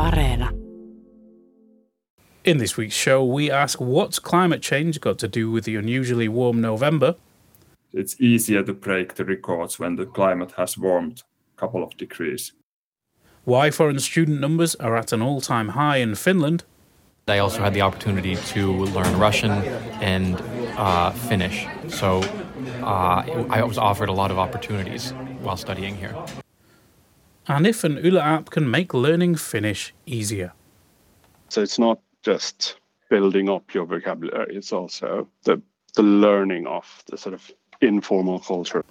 Areena. In this week's show, we ask, what's climate change got to do with the unusually warm November? It's easier to break the records when the climate has warmed a couple of degrees. Why foreign student numbers are at an all-time high in Finland. I also had the opportunity to learn Russian and Finnish, so I was offered a lot of opportunities while studying here. And if an Yle app can make learning Finnish easier. So it's not just building up your vocabulary, it's also the learning of the sort of informal culture.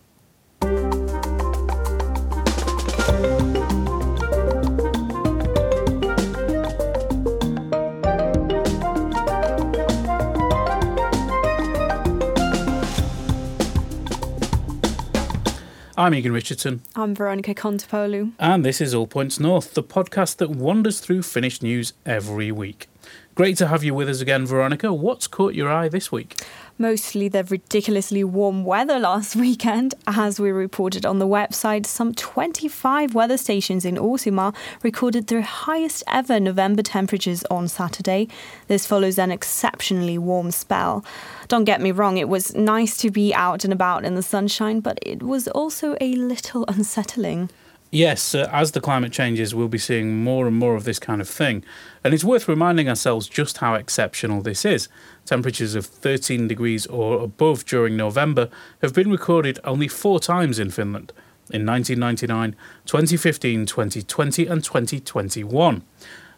I'm Egan Richardson. I'm Veronica Contopolu. And this is All Points North, the podcast that wanders through Finnish news every week. Great to have you with us again, Veronica. What's caught your eye this week? Mostly the ridiculously warm weather last weekend. As we reported on the website, some 25 weather stations in Osumar recorded their highest ever November temperatures on Saturday. This follows an exceptionally warm spell. Don't get me wrong, it was nice to be out and about in the sunshine, but it was also a little unsettling. Yes, as the climate changes, we'll be seeing more and more of this kind of thing. And it's worth reminding ourselves just how exceptional this is. Temperatures of 13 degrees or above during November have been recorded only 4 times in Finland, in 1999, 2015, 2020 and 2021.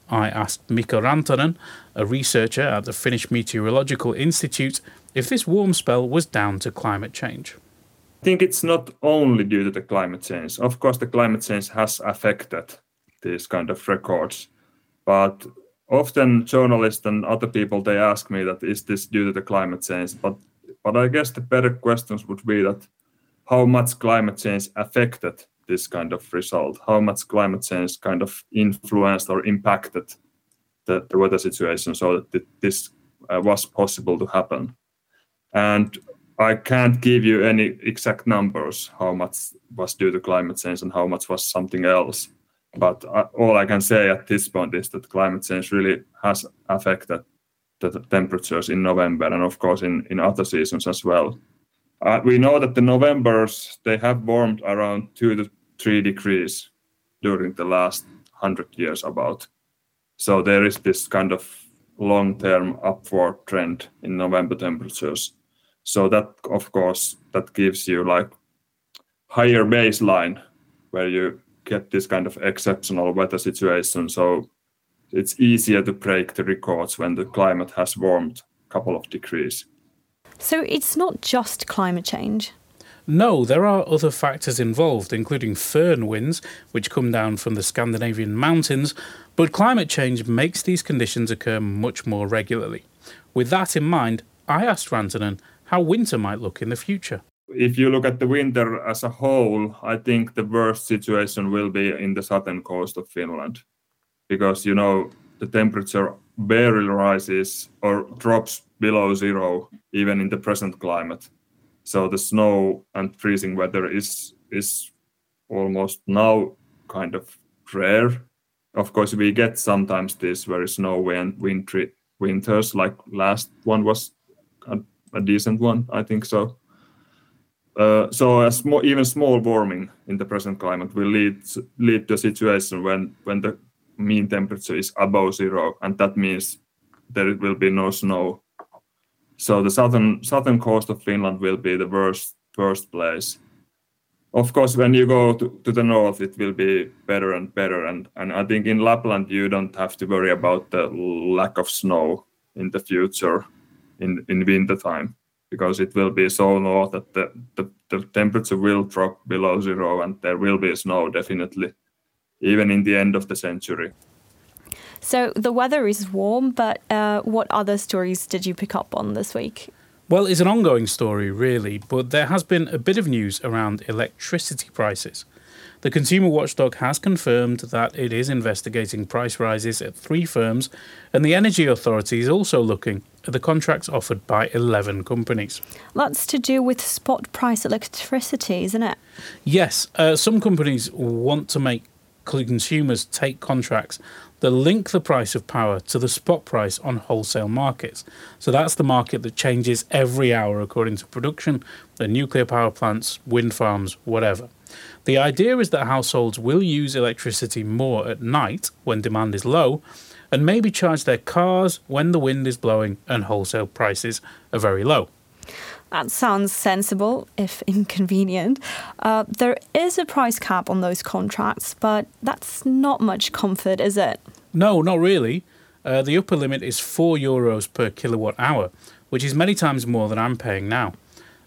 I asked Mika Rantanen, a researcher at the Finnish Meteorological Institute, if this warm spell was down to climate change. I think it's not only due to the climate change. Of course, the climate change has affected these kind of records. But often journalists and other people, they ask me that, is this due to the climate change? But I guess the better questions would be that how much climate change affected this kind of result? How much climate change kind of influenced or impacted the weather situation so that this was possible to happen? And I can't give you any exact numbers, how much was due to climate change and how much was something else. But all I can say at this point is that climate change really has affected the temperatures in November and of course in other seasons as well. We know that the Novembers, they have warmed around 2 to 3 degrees during the last 100 years about. So there is this kind of long-term upward trend in November temperatures. So that, of course, that gives you like higher baseline where you get this kind of exceptional weather situation. So it's easier to break the records when the climate has warmed a couple of degrees. So it's not just climate change? No, there are other factors involved, including föhn winds, which come down from the Scandinavian mountains. But climate change makes these conditions occur much more regularly. With that in mind, I asked Rantanen how winter might look in the future. If you look at the winter as a whole, I think the worst situation will be in the southern coast of Finland. Because, you know, the temperature barely rises or drops below zero, even in the present climate. So the snow and freezing weather is almost now kind of rare. Of course, we get sometimes these very snowy and wintry winters, like last one was a decent one, I think so. So even small warming in the present climate will lead to a situation when the mean temperature is above zero, and that means there will be no snow. So the southern coast of Finland will be the worst place. Of course, when you go to the north, it will be better and better. And I think in Lapland, you don't have to worry about the lack of snow in the future. In winter time, because it will be so low that the temperature will drop below zero and there will be snow definitely, even in the end of the century. So the weather is warm, but what other stories did you pick up on this week? Well, it's an ongoing story really, but there has been a bit of news around electricity prices. The consumer watchdog has confirmed that it is investigating price rises at 3 firms, and the Energy Authority is also looking at the contracts offered by 11 companies. That's to do with spot price electricity, isn't it? Yes, some companies want to make consumers take contracts that link the price of power to the spot price on wholesale markets. So that's the market that changes every hour according to production, the nuclear power plants, wind farms, whatever. The idea is that households will use electricity more at night when demand is low and maybe charge their cars when the wind is blowing and wholesale prices are very low. That sounds sensible, if inconvenient. There is a price cap on those contracts, but that's not much comfort, is it? No, not really. The upper limit is €4 per kilowatt hour, which is many times more than I'm paying now.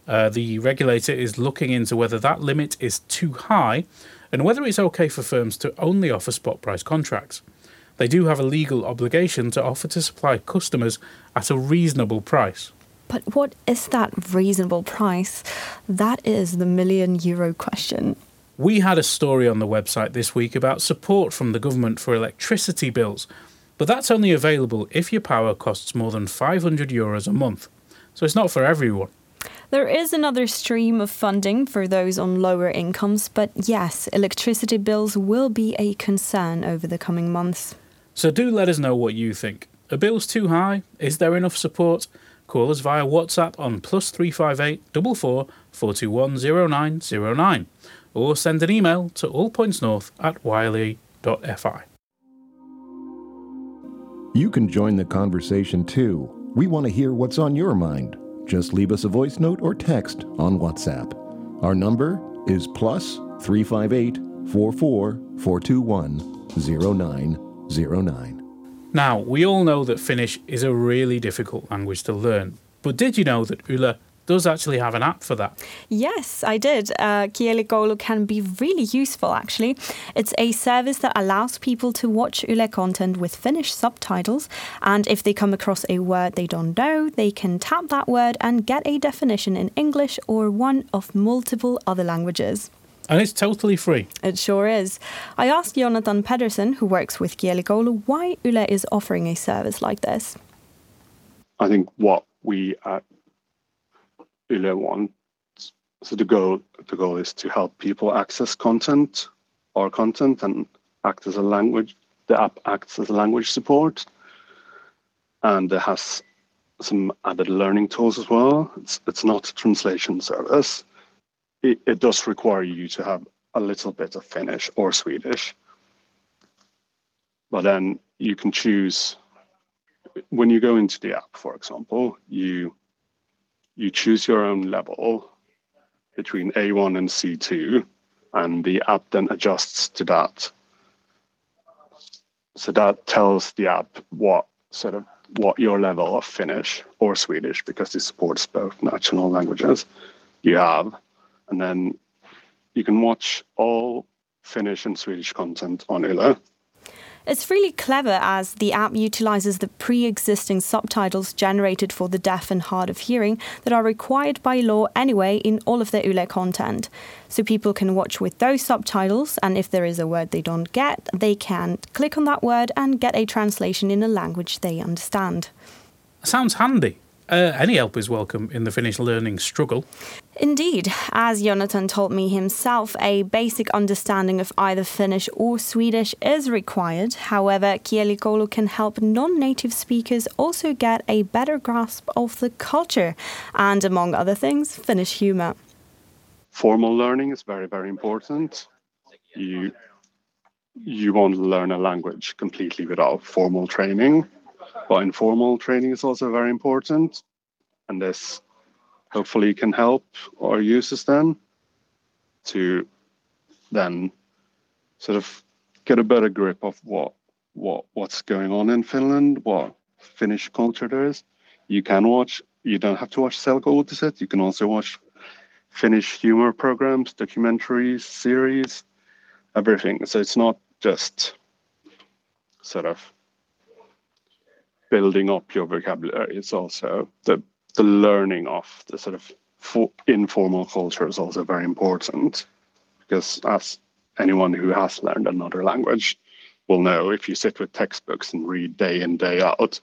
The regulator is looking into whether that limit is too high and whether it's okay for firms to only offer spot price contracts. They do have a legal obligation to offer to supply customers at a reasonable price. But what is that reasonable price? That is the €1 million question. We had a story on the website this week about support from the government for electricity bills, but that's only available if your power costs more than €500 a month. So it's not for everyone. There is another stream of funding for those on lower incomes, but yes, electricity bills will be a concern over the coming months. So do let us know what you think. Are bills too high? Is there enough support? Call us via WhatsApp on +358 44 421 0909 or send an email to allpointsnorth@yle.fi. You can join the conversation too. We want to hear what's on your mind. Just leave us a voice note or text on WhatsApp. Our number is +358 44 421 0909. Now, we all know that Finnish is a really difficult language to learn, but did you know that Yle does actually have an app for that? Yes, I did. Kielikoulu can be really useful, actually. It's a service that allows people to watch Yle content with Finnish subtitles, and if they come across a word they don't know, they can tap that word and get a definition in English or one of multiple other languages. And it's totally free. It sure is. I asked Jonathan Pedersen, who works with Kielikoulu, why Yle is offering a service like this. I think what we at Yle want, so the goal is to help people access content, our content, and act as a language. The app acts as language support, and it has some added learning tools as well. It's not a translation service. It does require you to have a little bit of Finnish or Swedish. But then you can choose, when you go into the app, for example, you choose your own level between A1 and C2, and the app then adjusts to that. So that tells the app what your level of Finnish or Swedish, because it supports both national languages, you have. And then you can watch all Finnish and Swedish content on Yle. It's really clever, as the app utilises the pre-existing subtitles generated for the deaf and hard of hearing that are required by law anyway in all of the Yle content. So people can watch with those subtitles, and if there is a word they don't get, they can click on that word and get a translation in a language they understand. Sounds handy. Any help is welcome in the Finnish learning struggle. Indeed. As Jonathan told me himself, a basic understanding of either Finnish or Swedish is required. However, Kielikoulu can help non-native speakers also get a better grasp of the culture and, among other things, Finnish humour. Formal learning is very, very important. You won't learn a language completely without formal training. But informal training is also very important, and this hopefully can help our users then to then sort of get a better grip of what's going on in Finland, what Finnish culture there is. You can watch, you don't have to watch Selkouutiset, you can also watch Finnish humor programs, documentaries, series, everything. So it's not just sort of building up your vocabulary, it's also the learning of the sort of informal culture is also very important, because as anyone who has learned another language will know, if you sit with textbooks and read day in, day out,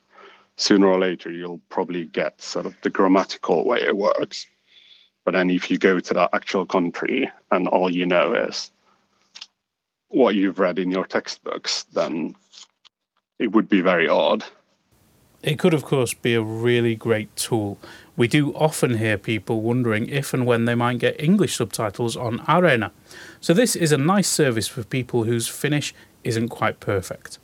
sooner or later you'll probably get sort of the grammatical way it works. But then if you go to that actual country and all you know is what you've read in your textbooks, then it would be very odd. It could, of course, be a really great tool. We do often hear people wondering if and when they might get English subtitles on Areena. So this is a nice service for people whose Finnish isn't quite perfect.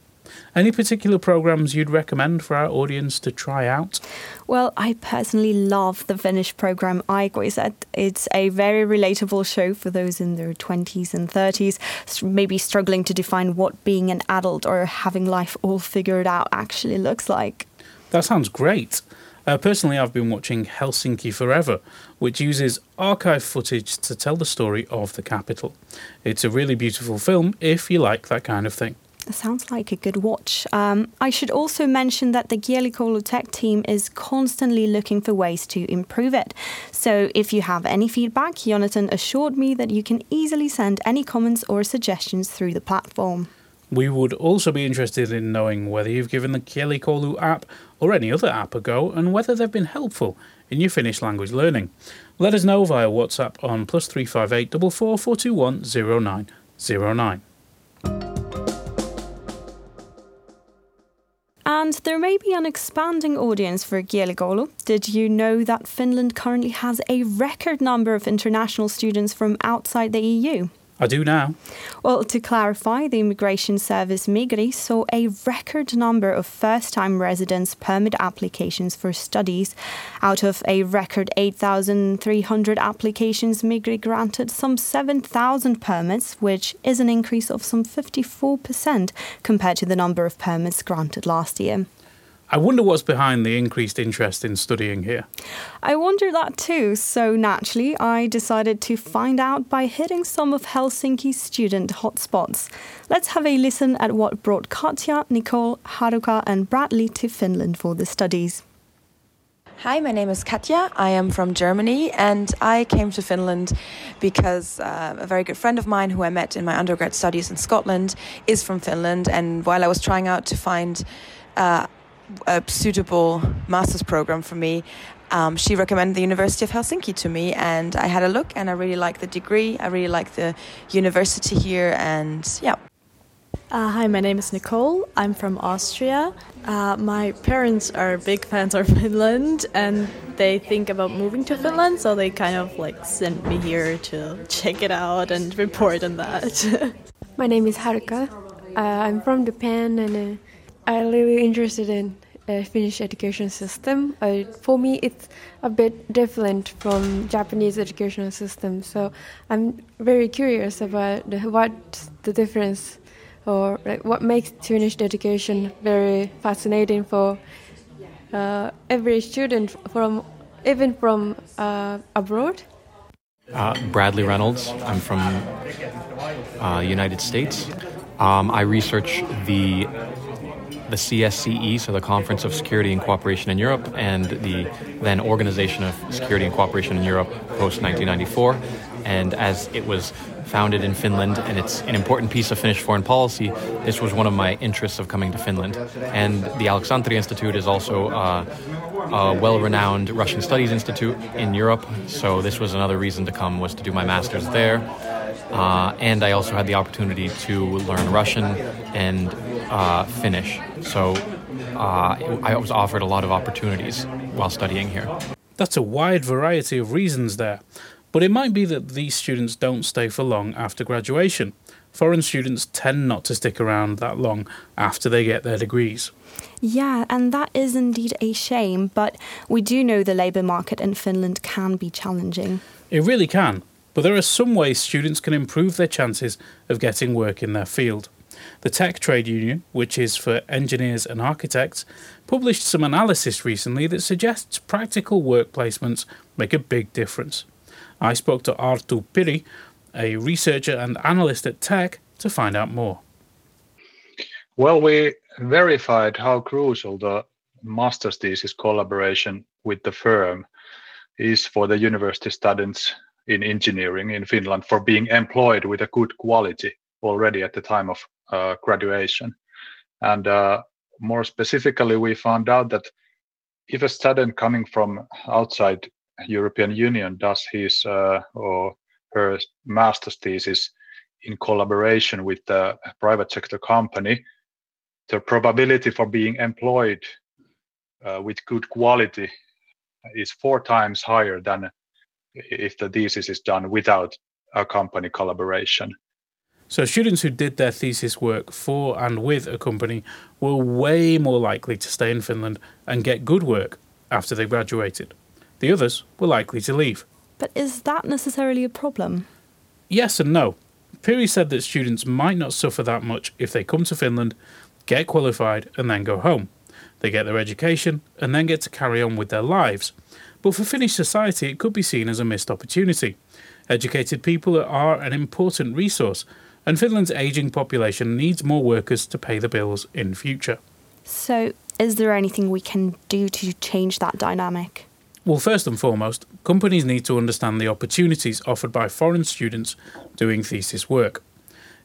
Any particular programmes you'd recommend for our audience to try out? Well, I personally love the Finnish programme Ikuiset. It's a very relatable show for those in their 20s and 30s, maybe struggling to define what being an adult or having life all figured out actually looks like. That sounds great. Personally, I've been watching Helsinki Forever, which uses archive footage to tell the story of the capital. It's a really beautiful film if you like that kind of thing. Sounds like a good watch. I should also mention that the Kielikoulu tech team is constantly looking for ways to improve it. So if you have any feedback, Jonathan assured me that you can easily send any comments or suggestions through the platform. We would also be interested in knowing whether you've given the Kielikoulu app or any other app a go and whether they've been helpful in your Finnish language learning. Let us know via WhatsApp on +358 441 0909. And there may be an expanding audience for Kielikoulu. Did you know that Finland currently has a record number of international students from outside the EU? I do now. Well, to clarify, the immigration service Migri saw a record number of first-time residence permit applications for studies. Out of a record 8,300 applications, Migri granted some 7,000 permits, which is an increase of some 54% compared to the number of permits granted last year. I wonder what's behind the increased interest in studying here. I wonder that too, so naturally I decided to find out by hitting some of Helsinki's student hotspots. Let's have a listen at what brought Katja, Nicole, Haruka and Bradley to Finland for the studies. Hi, my name is Katja. I am from Germany and I came to Finland because a very good friend of mine who I met in my undergrad studies in Scotland is from Finland, and while I was trying out to find a suitable master's program for me, she recommended the University of Helsinki to me, and I had a look and I really liked the degree, I really liked the university here, and yeah. Hi, my name is Nicole, I'm from Austria. My parents are big fans of Finland and they think about moving to Finland, so they kind of like sent me here to check it out and report on that. My name is Haruka, I'm from Japan, and I'm really interested in the Finnish education system. For me, it's a bit different from Japanese educational system, so I'm very curious about what the difference or like, what makes Finnish education very fascinating for every student from abroad. Bradley Reynolds. I'm from United States. I research the CSCE, so the Conference of Security and Cooperation in Europe, and the then Organization of Security and Cooperation in Europe post-1994. And as it was founded in Finland, and it's an important piece of Finnish foreign policy, this was one of my interests of coming to Finland. And the Aleksanteri Institute is also a well-renowned Russian Studies Institute in Europe, so this was another reason to come, was to do my master's there. And I also had the opportunity to learn Russian and Finnish. So I was offered a lot of opportunities while studying here. That's a wide variety of reasons there. But it might be that these students don't stay for long after graduation. Foreign students tend not to stick around that long after they get their degrees. Yeah, and that is indeed a shame, but we do know the labour market in Finland can be challenging. It really can. But there are some ways students can improve their chances of getting work in their field. The Tech Trade Union, which is for engineers and architects, published some analysis recently that suggests practical work placements make a big difference. I spoke to Arttu Piri, a researcher and analyst at Tech, to find out more. Well, we verified how crucial the master's thesis collaboration with the firm is for the university students in engineering in Finland for being employed with a good quality already at the time of graduation. And more specifically, we found out that if a student coming from outside European Union does his or her master's thesis in collaboration with a private sector company, the probability for being employed with good quality is 4 times higher than if the thesis is done without a company collaboration. So students who did their thesis work for and with a company were way more likely to stay in Finland and get good work after they graduated. The others were likely to leave. But is that necessarily a problem? Yes and no. Piri said that students might not suffer that much if they come to Finland, get qualified and then go home. They get their education and then get to carry on with their lives. But for Finnish society, it could be seen as a missed opportunity. Educated people are an important resource, and Finland's ageing population needs more workers to pay the bills in future. So, is there anything we can do to change that dynamic? Well, first and foremost, companies need to understand the opportunities offered by foreign students doing thesis work.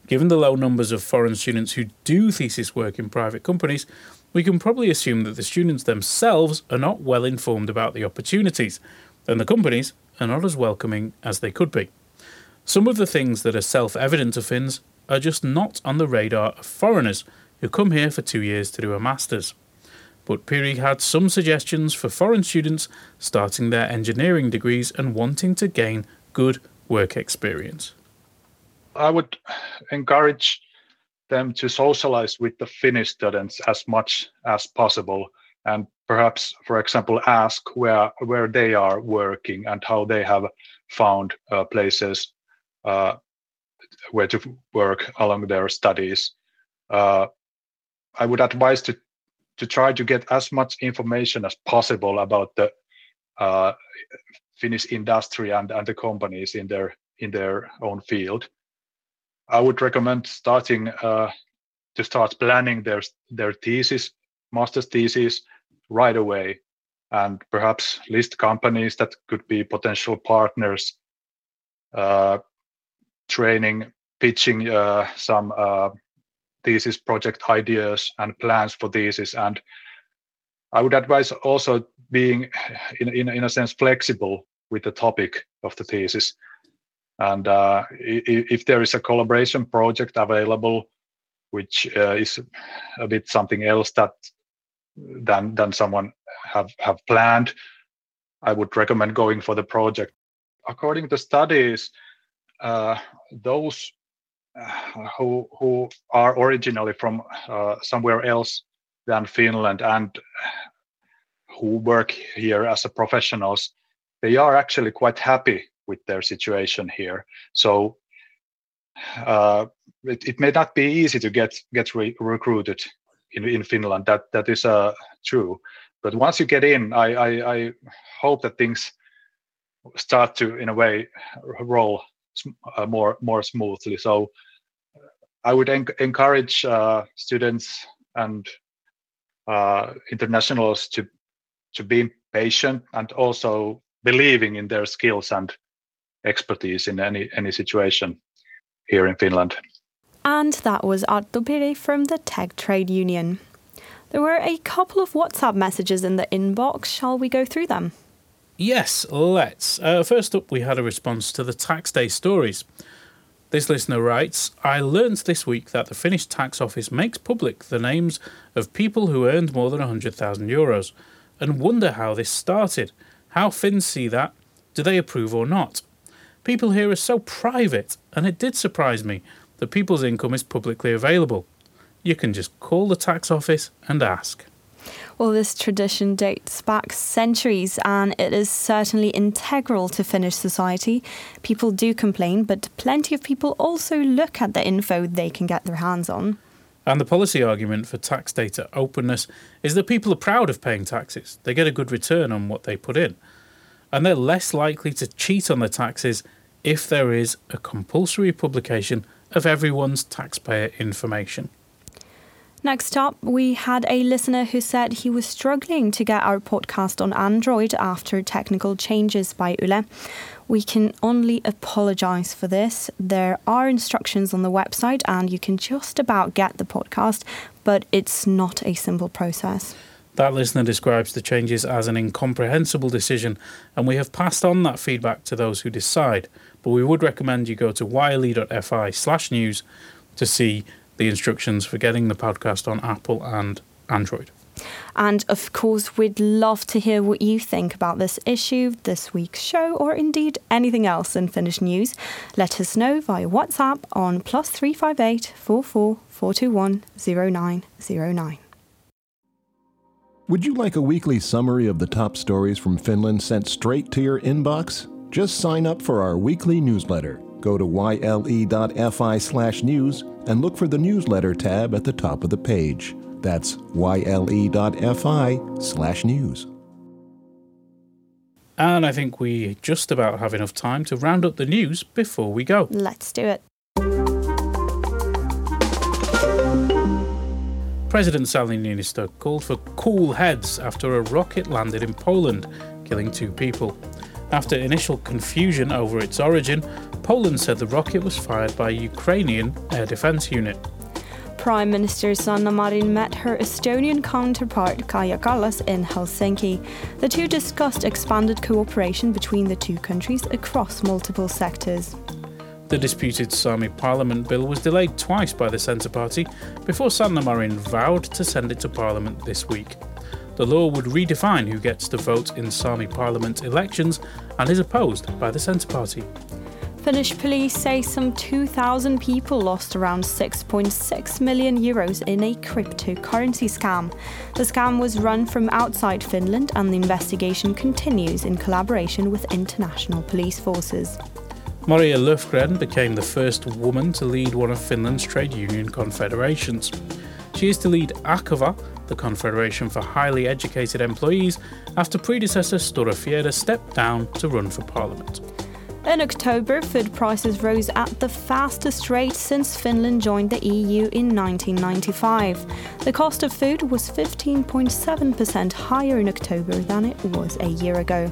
Given the low numbers of foreign students who do thesis work in private companies, we can probably assume that the students themselves are not well informed about the opportunities, and the companies are not as welcoming as they could be. Some of the things that are self-evident to Finns are just not on the radar of foreigners who come here for 2 years to do a master's. But Piri had some suggestions for foreign students starting their engineering degrees and wanting to gain good work experience. I would encourage them to socialize with the Finnish students as much as possible, and perhaps, for example, ask where they are working and how they have found places where to work along their studies. I would advise to try to get as much information as possible about the Finnish industry and the companies in their own field. I would recommend start planning their thesis, master's thesis, right away, and perhaps list companies that could be potential partners, pitching some thesis project ideas and plans for thesis. And I would advise also being, in a sense, flexible with the topic of the thesis. And if there is a collaboration project available, which is a bit something else than someone have planned, I would recommend going for the project. According to studies, those who are originally from somewhere else than Finland and who work here as professionals, they are actually quite happy with their situation here. So it may not be easy to get recruited in Finland. That is true. But once you get in, I hope that things start to, in a way, roll more smoothly. So I would encourage students and internationals to be patient and also believing in their skills and expertise in any situation here in Finland. And that was Arttu Piri from the Tech Trade Union. There were a couple of WhatsApp messages in the inbox. Shall we go through them? Yes, let's. First up, we had a response to the tax day stories. This listener writes, I learned this week that the Finnish tax office makes public the names of people who earned more than €100,000 and wonder how this started. How Finns see that, do they approve or not? People here are so private, and it did surprise me that people's income is publicly available. You can just call the tax office and ask. Well, this tradition dates back centuries, and it is certainly integral to Finnish society. People do complain, but plenty of people also look at the info they can get their hands on. And the policy argument for tax data openness is that people are proud of paying taxes. They get a good return on what they put in. And they're less likely to cheat on their taxes if there is a compulsory publication of everyone's taxpayer information. Next up, we had a listener who said he was struggling to get our podcast on Android after technical changes by Yle. We can only apologise for this. There are instructions on the website and you can just about get the podcast, but it's not a simple process. That listener describes the changes as an incomprehensible decision, and we have passed on that feedback to those who decide. but we would recommend you go to wiley.fi/news to see the instructions for getting the podcast on Apple and Android. And of course, we'd love to hear what you think about this issue, this week's show, or indeed anything else in Finnish news. Let us know via WhatsApp on +358 44 421 0909. Would you like a weekly summary of the top stories from Finland sent straight to your inbox? Just sign up for our weekly newsletter. Go to yle.fi/news and look for the newsletter tab at the top of the page. That's yle.fi/news. And I think we just about have enough time to round up the news before we go. Let's do it. President Sauli Niinistö called for cool heads after a rocket landed in Poland, killing 2 people. After initial confusion over its origin, Poland said the rocket was fired by a Ukrainian air defence unit. Prime Minister Sanna Marin met her Estonian counterpart Kaja Kallas in Helsinki. The two discussed expanded cooperation between the two countries across multiple sectors. The disputed Sámi Parliament bill was delayed twice by the Centre Party before Sanna Marin vowed to send it to Parliament this week. The law would redefine who gets to vote in Sámi Parliament elections and is opposed by the Centre Party. Finnish police say some 2,000 people lost around €6.6 million in a cryptocurrency scam. The scam was run from outside Finland and the investigation continues in collaboration with international police forces. Maria Lufgren became the first woman to lead one of Finland's trade union confederations. She is to lead Akava, the Confederation for Highly Educated Employees, after predecessor Stora Fiera stepped down to run for parliament. In October, food prices rose at the fastest rate since Finland joined the EU in 1995. The cost of food was 15.7% higher in October than it was a year ago.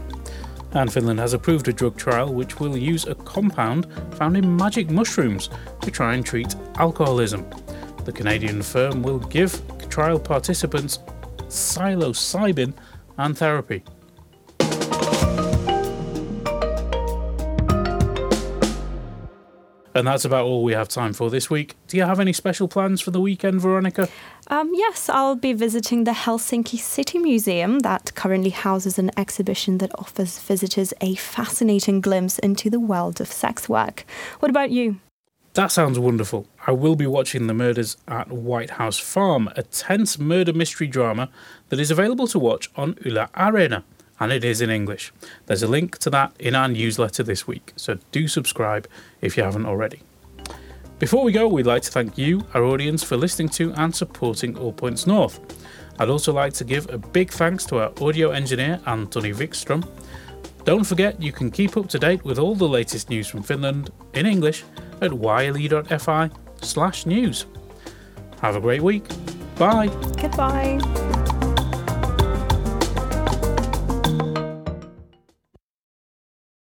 And Finland has approved a drug trial which will use a compound found in magic mushrooms to try and treat alcoholism. The Canadian firm will give trial participants psilocybin and therapy. And that's about all we have time for this week. Do you have any special plans for the weekend, Veronica? Yes, I'll be visiting the Helsinki City Museum that currently houses an exhibition that offers visitors a fascinating glimpse into the world of sex work. What about you? That sounds wonderful. I will be watching The Murders at White House Farm, a tense murder mystery drama that is available to watch on Yle Arena, and it is in English. There's a link to that in our newsletter this week, so do subscribe if you haven't already. Before we go, we'd like to thank you, our audience, for listening to and supporting All Points North. I'd also like to give a big thanks to our audio engineer, Anthony Wikstrom. Don't forget, you can keep up to date with all the latest news from Finland in English at yle.fi/news. Have a great week. Bye. Goodbye.